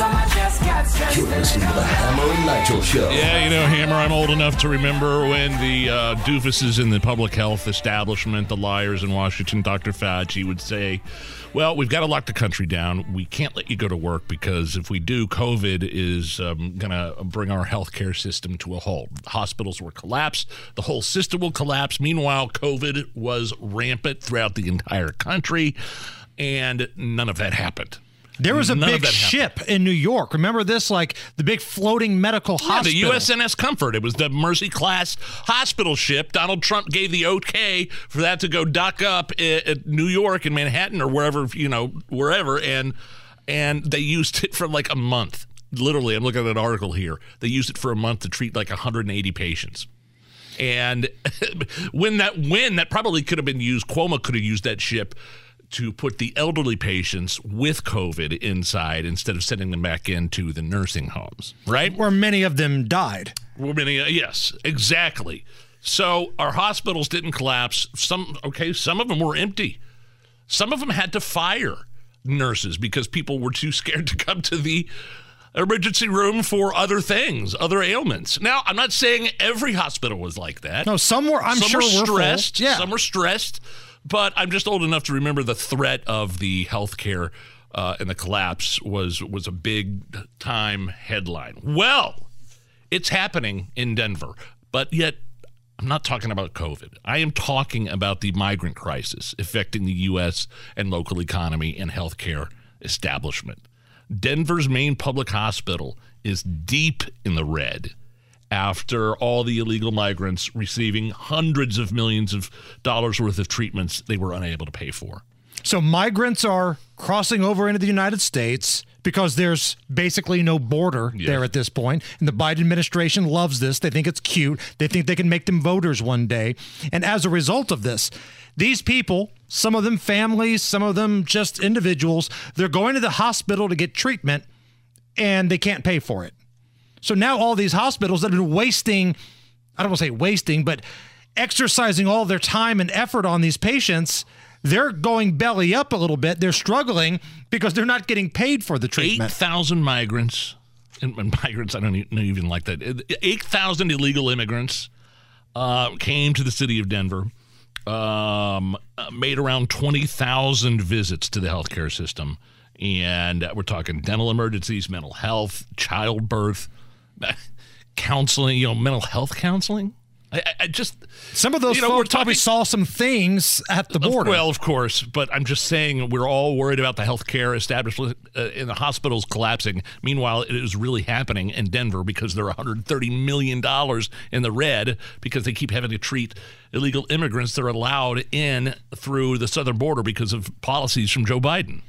on my chest, got stressed. You're listening to The Hammer and Nigel Show. Yeah, you know, Hammer, I'm old enough to remember when the doofuses in the public health establishment, the liars in Washington, Dr. Fauci, would say, well, we've got to lock the country down. We can't let you go to work because if we do, COVID is going to bring our healthcare system to a halt. Hospitals will collapse. The whole system will collapse. Meanwhile, COVID was rampant throughout the entire country, and none of that happened. There was a big ship in New York. Remember this? Like the big floating medical hospital. Yeah, the USNS Comfort. It was the Mercy Class hospital ship. Donald Trump gave the okay for that to go dock up at New York and Manhattan or wherever, you know, wherever. And they used it for like a month. Literally, I'm looking at an article here. They used it for a month to treat like 180 patients. And when that probably could have been used, Cuomo could have used that ship to put the elderly patients with COVID inside instead of sending them back into the nursing homes, right? Where many of them died. Yes, exactly. So our hospitals didn't collapse. Some of them were empty. Some of them had to fire nurses because people were too scared to come to the emergency room for other things, other ailments. Now, I'm not saying every hospital was like that. No, some were, were stressed. Yeah. Some were stressed. But I'm just old enough to remember the threat of the healthcare and the collapse was a big-time headline. Well, it's happening in Denver, but yet I'm not talking about COVID. I am talking about the migrant crisis affecting the U.S. and local economy and healthcare establishment. Denver's main public hospital is deep in the red after all the illegal migrants receiving hundreds of millions of dollars worth of treatments they were unable to pay for. So migrants are crossing over into the United States because there's basically no border there at this point. And the Biden administration loves this. They think it's cute. They think they can make them voters one day. And as a result of this, these people, some of them families, some of them just individuals, they're going to the hospital to get treatment and they can't pay for it. So now all these hospitals that have been wasting, I don't want to say wasting, but exercising all their time and effort on these patients, they're going belly up a little bit. They're struggling because they're not getting paid for the treatment. 8,000 migrants, and migrants, I don't even like that. 8,000 illegal immigrants came to the city of Denver, made around 20,000 visits to the healthcare system. And we're talking dental emergencies, mental health, childbirth, counseling, you know, mental health counseling. I just, some of those folks probably saw some things at the border. Well, of course, but I'm just saying we're all worried about the healthcare establishment in the hospitals collapsing. Meanwhile, it is really happening in Denver because they're $130 million in the red because they keep having to treat illegal immigrants that are allowed in through the southern border because of policies from Joe Biden.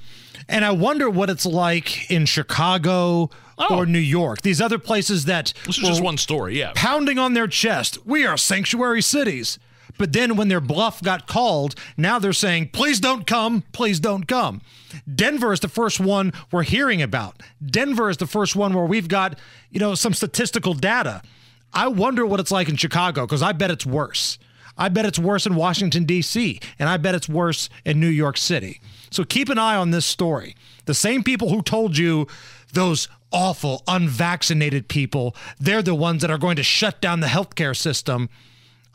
And I wonder what it's like in Chicago or New York. These other places that this is just one story, yeah. Pounding on their chest, we are sanctuary cities. But then when their bluff got called, now they're saying, please don't come, please don't come. Denver is the first one we're hearing about. Denver is the first one where we've got, you know, some statistical data. I wonder what it's like in Chicago because I bet it's worse. I bet it's worse in Washington, D.C., and I bet it's worse in New York City. So keep an eye on this story. The same people who told you those awful unvaccinated people, they're the ones that are going to shut down the healthcare system.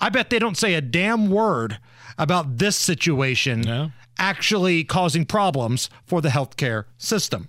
I bet they don't say a damn word about this situation actually causing problems for the healthcare system.